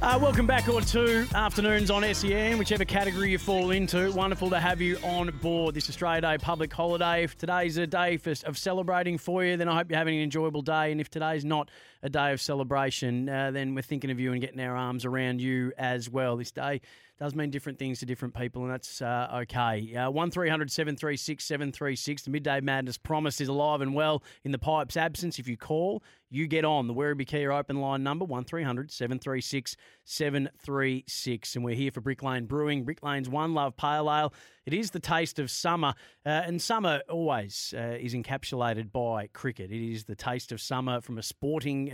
Welcome back or two afternoons on SEN, whichever category you fall into. Wonderful to have you on board. This Australia Day public holiday. If today's a day of celebrating for you, then I hope you're having an enjoyable day. And if today's not a day of celebration, then we're thinking of you and getting our arms around you as well. This day does mean different things to different people, and that's okay. 1300 736 736. The Midday Madness promise is alive and well in the Pipe's absence. If you call, you get on. The Werribee Kia open line number, 1300 736 736. And we're here for Brick Lane Brewing, Brick Lane's One Love Pale Ale. It is the taste of summer, and summer always is encapsulated by cricket. It is the taste of summer from a sporting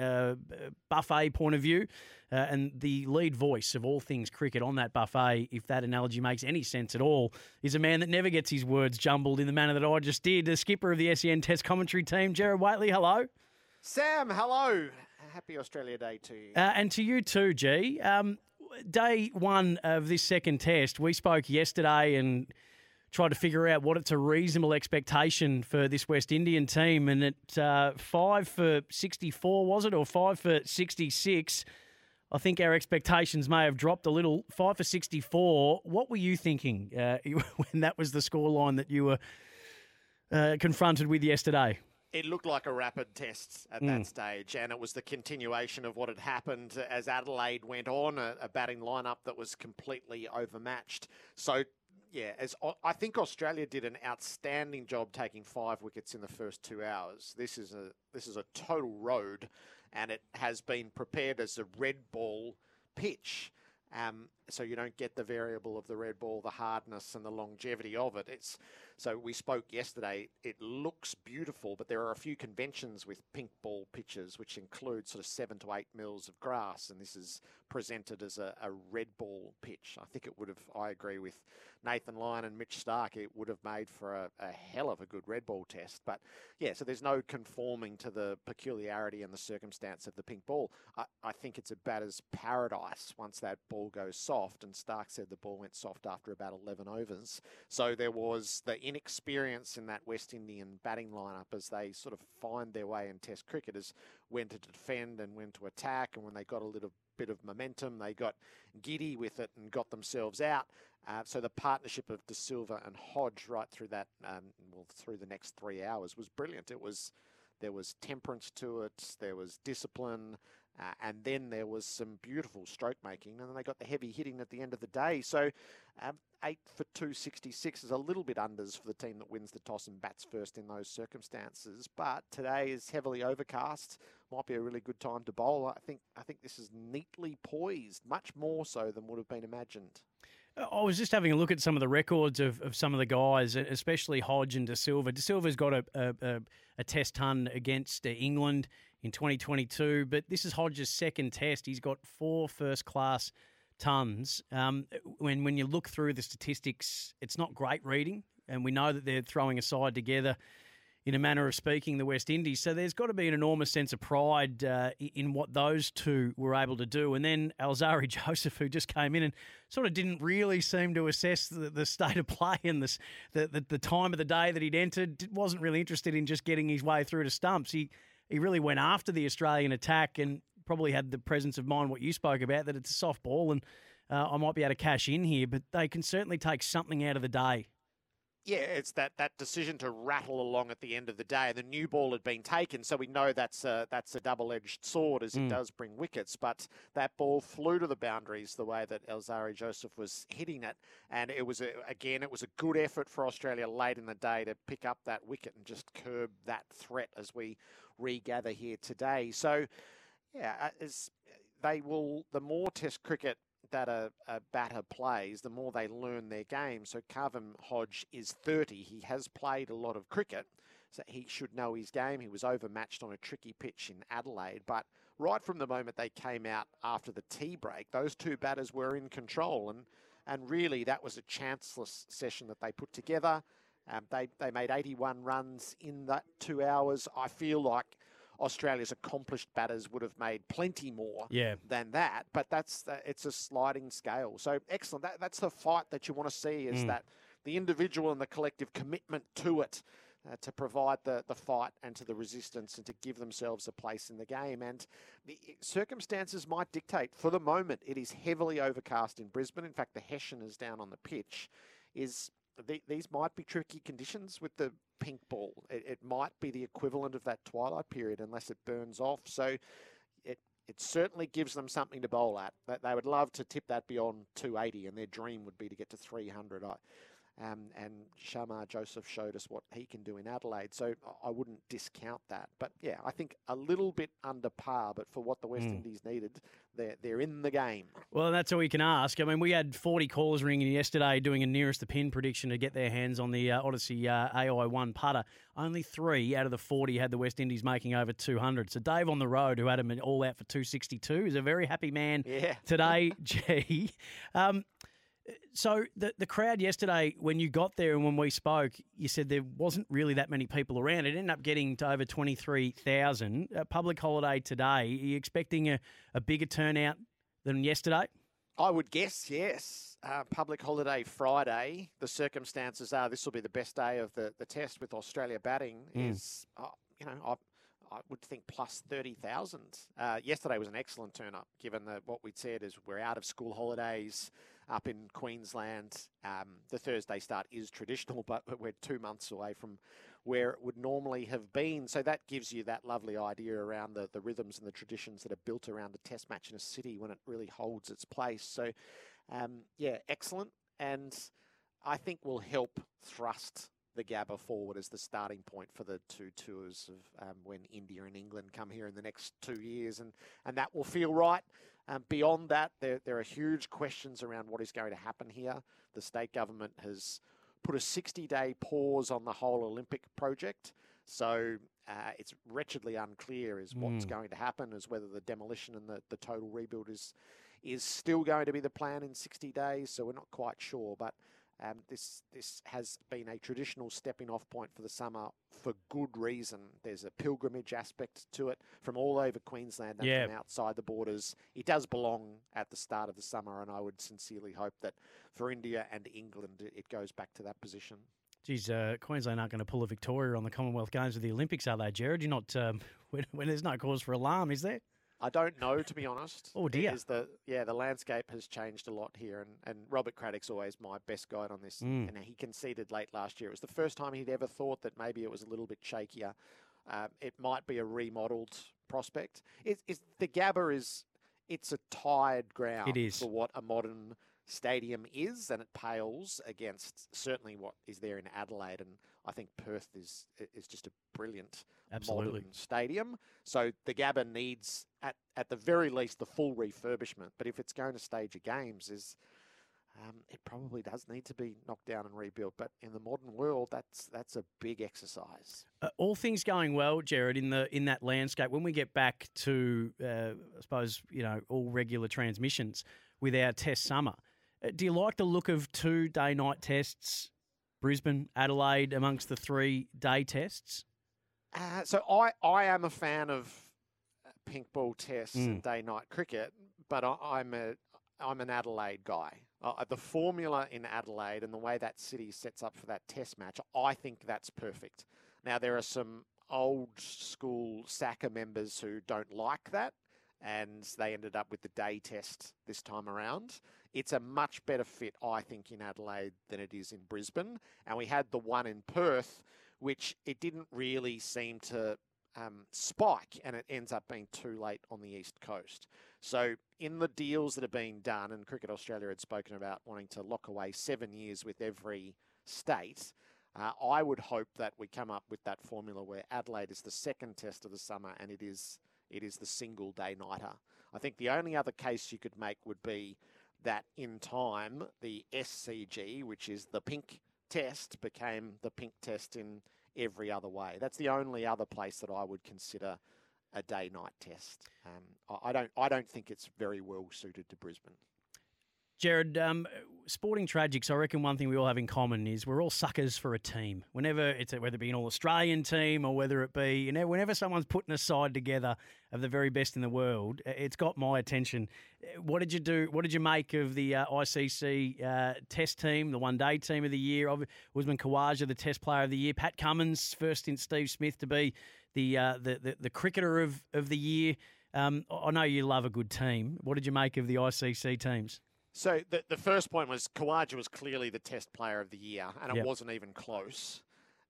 buffet point of view, and the lead voice of all things cricket on that buffet, if that analogy makes any sense at all, is a man that never gets his words jumbled in the manner that I just did, the skipper of the SEN Test Commentary team, Gerard Whateley. Hello. Sam, hello. Happy Australia Day to you. And to you too, G. Day one of this second test, we spoke yesterday and tried to figure out what it's a reasonable expectation for this West Indian team. And at 5 for 64, was it, or 5 for 66, I think our expectations may have dropped a little. 5 for 64, what were you thinking when that was the scoreline that you were confronted with yesterday? It looked like a rapid test at that stage, and it was the continuation of what had happened as Adelaide went on, a batting lineup that was completely overmatched. So, yeah, as I think Australia did an outstanding job taking 5 wickets in the first 2 hours. This is a total road, and it has been prepared as a red ball pitch. So you don't get the variable of the red ball, the hardness and the longevity of it. So we spoke yesterday, it looks beautiful, but there are a few conventions with pink ball pitches, which include sort of 7 to 8 mils of grass, and this is presented as a red ball pitch. I think it would have, I agree with Nathan Lyon and Mitch Starc, it would have made for a hell of a good red ball test. But yeah, so there's no conforming to the peculiarity and the circumstance of the pink ball. I think it's a batter's paradise once that ball goes soft, and Starc said the ball went soft after about 11 overs. So there was the inexperience in that West Indian batting lineup as they sort of find their way in Test cricket, as when to defend and when to attack, and when they got a little bit of momentum, they got giddy with it and got themselves out. So the partnership of De Silva and Hodge right through that, through the next 3 hours was brilliant. There was temperance to it, there was discipline, and then there was some beautiful stroke making, and then they got the heavy hitting at the end of the day. So 8 for 266 is a little bit unders for the team that wins the toss and bats first in those circumstances. But today is heavily overcast. Might be a really good time to bowl. I think this is neatly poised, much more so than would have been imagined. I was just having a look at some of the records of some of the guys, especially Hodge and De Silva. De Silva's got a test ton against England in 2022, but this is Hodge's second test. He's got 4 first-class tons. When you look through the statistics, it's not great reading, and we know that they're throwing a side together, in a manner of speaking, the West Indies. So there's got to be an enormous sense of pride in what those two were able to do. And then Alzarri Joseph, who just came in and sort of didn't really seem to assess the state of play and the time of the day that he'd entered, wasn't really interested in just getting his way through to stumps. He really went after the Australian attack and probably had the presence of mind, what you spoke about, that it's a soft ball and I might be able to cash in here. But they can certainly take something out of the day. Yeah, it's that decision to rattle along at the end of the day. The new ball had been taken, so we know that's a double-edged sword as it does bring wickets. But that ball flew to the boundaries the way that Alzarri Joseph was hitting it. And it was, it was a good effort for Australia late in the day to pick up that wicket and just curb that threat as we regather here today. So, yeah, the more Test cricket that a batter plays, the more they learn their game. So Carvin Hodge is 30. He has played a lot of cricket, so he should know his game. He was overmatched on a tricky pitch in Adelaide, but right from the moment they came out after the tea break, those two batters were in control, and really that was a chanceless session that they put together. They made 81 runs in that 2 hours. I feel like Australia's accomplished batters would have made plenty more than that, but it's a sliding scale. So excellent. That's the fight that you want to see, is that the individual and the collective commitment to it, to provide the fight and to the resistance and to give themselves a place in the game. And the circumstances might dictate. For the moment, it is heavily overcast in Brisbane. In fact, the Hessian is down on the pitch. These might be tricky conditions with the pink ball. It might be the equivalent of that twilight period unless it burns off. So it certainly gives them something to bowl at. They would love to tip that beyond 280, and their dream would be to get to 300. And Shamar Joseph showed us what he can do in Adelaide, so I wouldn't discount that. But, yeah, I think a little bit under par, but for what the West Indies needed, they're in the game. Well, that's all you can ask. I mean, we had 40 callers ringing yesterday doing a nearest-the-pin prediction to get their hands on the Odyssey AI1 putter. Only 3 out of the 40 had the West Indies making over 200. So Dave on the road, who had him all out for 262, is a very happy man today, G. So the crowd yesterday, when you got there and when we spoke, you said there wasn't really that many people around. It ended up getting to over 23,000. A public holiday today. Are you expecting a bigger turnout than yesterday? I would guess, yes. Public holiday Friday. The circumstances are this will be the best day of the test with Australia batting. I would think plus 30,000. Yesterday was an excellent turn up, given that what we'd said is we're out of school holidays up in Queensland. The Thursday start is traditional, but we're 2 months away from where it would normally have been. So that gives you that lovely idea around the rhythms and the traditions that are built around a test match in a city when it really holds its place. So, excellent. And I think will help thrust the Gabba forward as the starting point for the two tours of when India and England come here in the next 2 years. And that will feel right. Beyond that, there are huge questions around what is going to happen here. The state government has put a 60-day pause on the whole Olympic project. So it's wretchedly unclear is what's going to happen, as whether the demolition and the total rebuild is still going to be the plan in 60 days. So we're not quite sure, but this has been a traditional stepping off point for the summer for good reason. There's a pilgrimage aspect to it from all over Queensland and from outside the borders. It does belong at the start of the summer, and I would sincerely hope that for India and England, it goes back to that position. Geez, Queensland aren't going to pull a Victoria on the Commonwealth Games or the Olympics, are they, Gerard? You're not, when there's no cause for alarm, is there? I don't know, to be honest. Oh, dear. The landscape has changed a lot here. And Robert Craddock's always my best guide on this. And he conceded late last year. It was the first time he'd ever thought that maybe it was a little bit shakier. It might be a remodelled prospect. The Gabba it's a tired ground. It is. For what a modern stadium is, and it pales against certainly what is there in Adelaide, and I think Perth is just a brilliant modern stadium. So the Gabba needs at the very least the full refurbishment, but if it's going to stage of games it probably does need to be knocked down and rebuilt. But in the modern world, that's a big exercise. All things going well, Gerard, in that landscape. When we get back to, I suppose, all regular transmissions with our test summer, do you like the look of 2 day-night tests, Brisbane, Adelaide, amongst the 3 day tests? So I am a fan of pink ball tests and day-night cricket, but I'm an Adelaide guy. The formula in Adelaide and the way that city sets up for that test match, I think that's perfect. Now, there are some old school SACA members who don't like that, and they ended up with the day test this time around. It's a much better fit, I think, in Adelaide than it is in Brisbane. And we had the one in Perth, which it didn't really seem to spike, and it ends up being too late on the East Coast. So in the deals that have been done, and Cricket Australia had spoken about wanting to lock away 7 years with every state, I would hope that we come up with that formula where Adelaide is the second test of the summer and it is the single day-nighter. I think the only other case you could make would be that in time, the SCG, which is the pink test, became the pink test in every other way. That's the only other place that I would consider a day-night test. I don't think it's very well suited to Brisbane. Gerard, sporting tragics, I reckon one thing we all have in common is we're all suckers for a team. Whenever whether it be an all-Australian team or whether it be, whenever someone's putting a side together of the very best in the world, it's got my attention. What did you do? What did you make of the ICC Test team, the one-day team of the year? Usman Khawaja, the Test player of the year. Pat Cummins, first in Steve Smith to be the cricketer of the year. I know you love a good team. What did you make of the ICC teams? So the first point was Khawaja was clearly the Test player of the year, and it wasn't even close.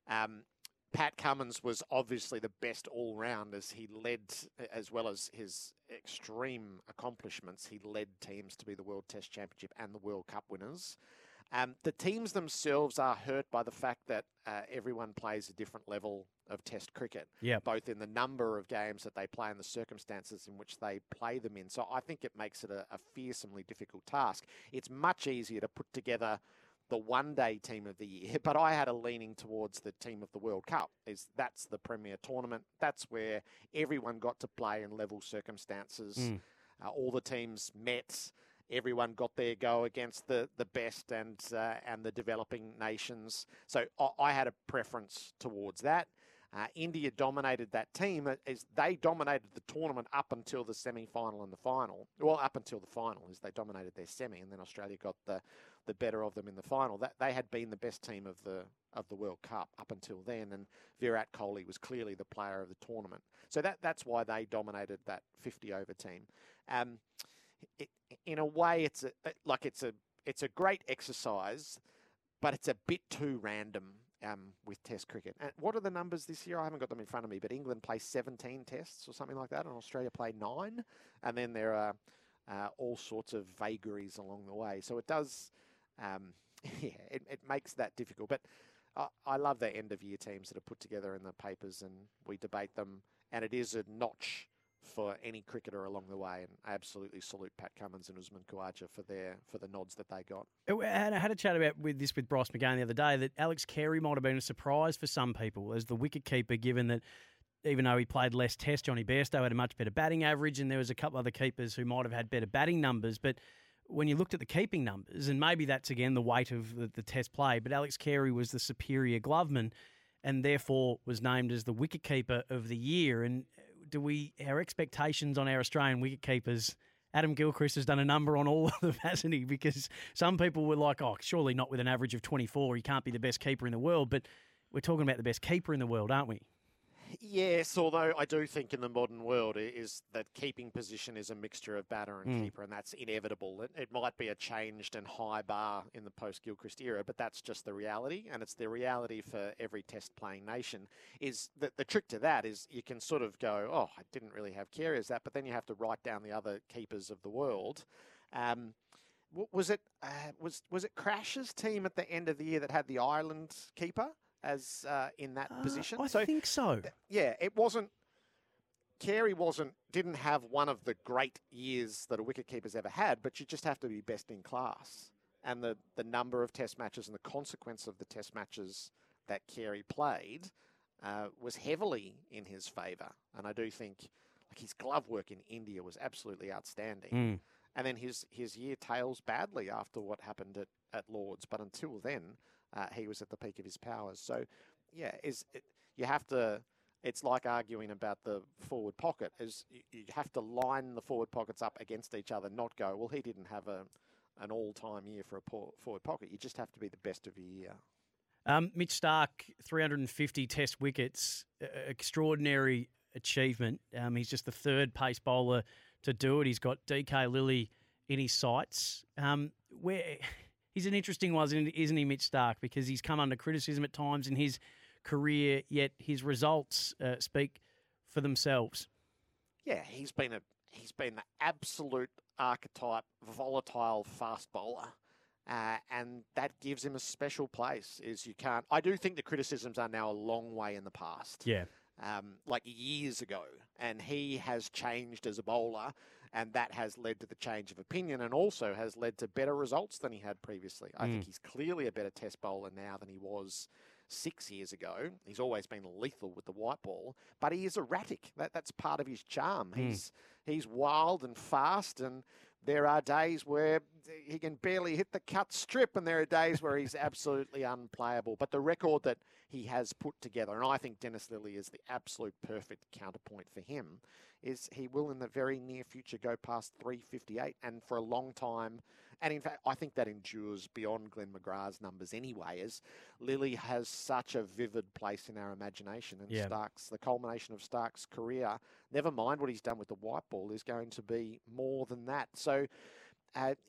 Pat Cummins was obviously the best all-round as he led, as well as his extreme accomplishments, he led teams to be the World Test Championship and the World Cup winners. The teams themselves are hurt by the fact that everyone plays a different level of Test cricket, both in the number of games that they play and the circumstances in which they play them in. So I think it makes it a fearsomely difficult task. It's much easier to put together the one-day team of the year, but I had a leaning towards the team of the World Cup. That's the premier tournament. That's where everyone got to play in level circumstances. All the teams met. Everyone got their go against the best and the developing nations. So I had a preference towards that. India dominated that team. They dominated the tournament up until the semi-final and the final. Well, up until the final, they dominated their semi, and then Australia got the better of them in the final. They had been the best team of the World Cup up until then, and Virat Kohli was clearly the player of the tournament. So that's why they dominated that 50-over team. In a way, it's a great exercise, but it's a bit too random. With Test cricket. And what are the numbers this year? I haven't got them in front of me, but England play 17 tests or something like that, and Australia play 9. And then there are all sorts of vagaries along the way. So it does, it makes that difficult. But I love the end-of-year teams that are put together in the papers, and we debate them. And it is a notch for any cricketer along the way, and I absolutely salute Pat Cummins and Usman Khawaja for the nods that they got. I had a chat about with Bryce McGain the other day that Alex Carey might have been a surprise for some people as the wicketkeeper, given that even though he played less Test, Johnny Bairstow had a much better batting average, and there was a couple other keepers who might have had better batting numbers. But when you looked at the keeping numbers, and maybe that's again the weight of the Test play, but Alex Carey was the superior gloveman, and therefore was named as the wicketkeeper of the year. And our expectations on our Australian wicketkeepers, Adam Gilchrist has done a number on all of them, hasn't he? Because some people were like, oh, surely not with an average of 24. He can't be the best keeper in the world. But we're talking about the best keeper in the world, aren't we? Yes, although I do think in the modern world is that keeping position is a mixture of batter and keeper, and that's inevitable. It might be a changed and high bar in the post-Gilchrist era, but that's just the reality, and it's the reality for every Test-playing nation. Is that the trick to that is you can sort of go, oh, I didn't really have care as that, but then you have to write down the other keepers of the world. Was it Crash's team at the end of the year that had the Ireland keeper as in that position? I think so. It wasn't... Carey didn't have one of the great years that a wicketkeeper's ever had, but you just have to be best in class. And the number of Test matches and the consequence of the Test matches that Carey played was heavily in his favour. And I do think his glove work in India was absolutely outstanding. And then his year tails badly after what happened at Lord's. But until then... he was at the peak of his powers. So, you have to... It's like arguing about the forward pocket. You have to line the forward pockets up against each other, not go, well, he didn't have an all-time year for a forward pocket. You just have to be the best of your year. Mitch Starc, 350 Test wickets, extraordinary achievement. He's just the third pace bowler to do it. He's got DK Lilly in his sights. Where he's an interesting one, isn't he, Mitch Starc? Because he's come under criticism at times in his career, yet his results speak for themselves. Yeah, he's been the absolute archetype volatile fast bowler, and that gives him a special place. I do think the criticisms are now a long way in the past. Yeah. Like years ago, and he has changed as a bowler, and that has led to the change of opinion and also has led to better results than he had previously. I think he's clearly a better test bowler now than he was 6 years ago. He's always been lethal with the white ball, but he is erratic. That's part of his charm. He's wild and fast, and there are days where he can barely hit the cut strip, and there are days where he's absolutely unplayable. But the record that he has put together, and I think Dennis Lilly is the absolute perfect counterpoint for him, is he will in the very near future go past 358 and for a long time. And in fact, I think that endures beyond Glenn McGrath's numbers anyway, as Lilly has such a vivid place in our imagination. And yeah. The culmination of Starc's career, never mind what he's done with the white ball, is going to be more than that. So,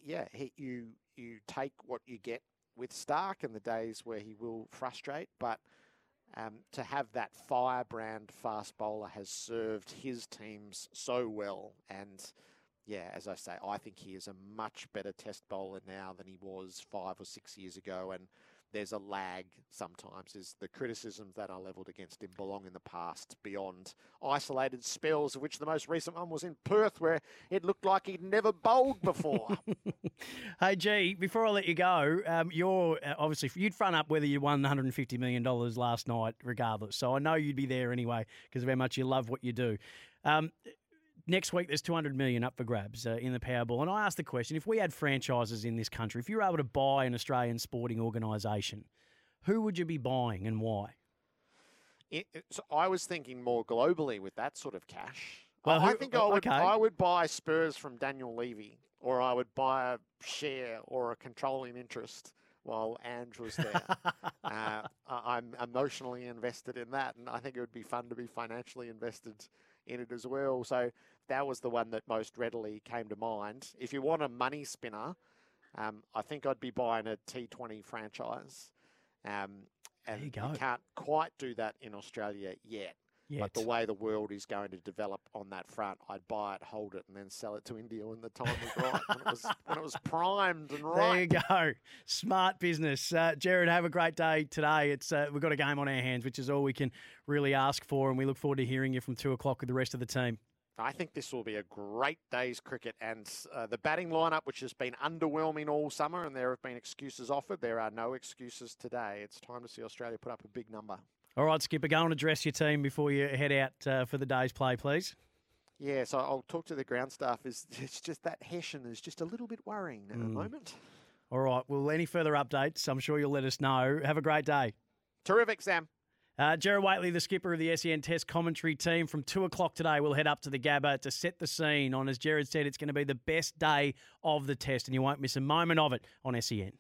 you take what you get with Starc and the days where he will frustrate, but to have that firebrand fast bowler has served his teams so well. And yeah, as I say, I think he is a much better test bowler now than he was 5 or 6 years ago. And there's a lag sometimes, is the criticisms that are levelled against him belong in the past beyond isolated spells, of which the most recent one was in Perth, where it looked like he'd never bowled before. Hey, G, before I let you go, you're obviously, you'd front up whether you won $150 million last night regardless. So I know you'd be there anyway because of how much you love what you do. Next week, there's $200 million up for grabs in the Powerball. And I asked the question, if we had franchises in this country, if you were able to buy an Australian sporting organisation, who would you be buying and why? So I was thinking more globally with that sort of cash. Well, I would buy Spurs from Daniel Levy, or I would buy a share or a controlling interest while Ange was there. I'm emotionally invested in that, and I think it would be fun to be financially invested in it as well. So that was the one that most readily came to mind. If you want a money spinner, I think I'd be buying a T20 franchise. And you can't quite do that in Australia yet. But the way the world is going to develop on that front, I'd buy it, hold it, and then sell it to India when the time was right, when it was primed and right. There you go. Smart business. Gerard, have a great day today. We've got a game on our hands, which is all we can really ask for, and we look forward to hearing you from 2 o'clock with the rest of the team. I think this will be a great day's cricket, and the batting lineup, which has been underwhelming all summer, and there have been excuses offered. There are no excuses today. It's time to see Australia put up a big number. All right, Skipper, go and address your team before you head out for the day's play, please. Yeah, so I'll talk to the ground staff. It's just that Hessian is just a little bit worrying at the moment. All right, well, any further updates, I'm sure you'll let us know. Have a great day. Terrific, Sam. Gerard Whateley, the skipper of the SEN Test commentary team. From 2 o'clock today, we'll head up to the Gabba to set the scene on, as Gerard said, it's going to be the best day of the Test, and you won't miss a moment of it on SEN.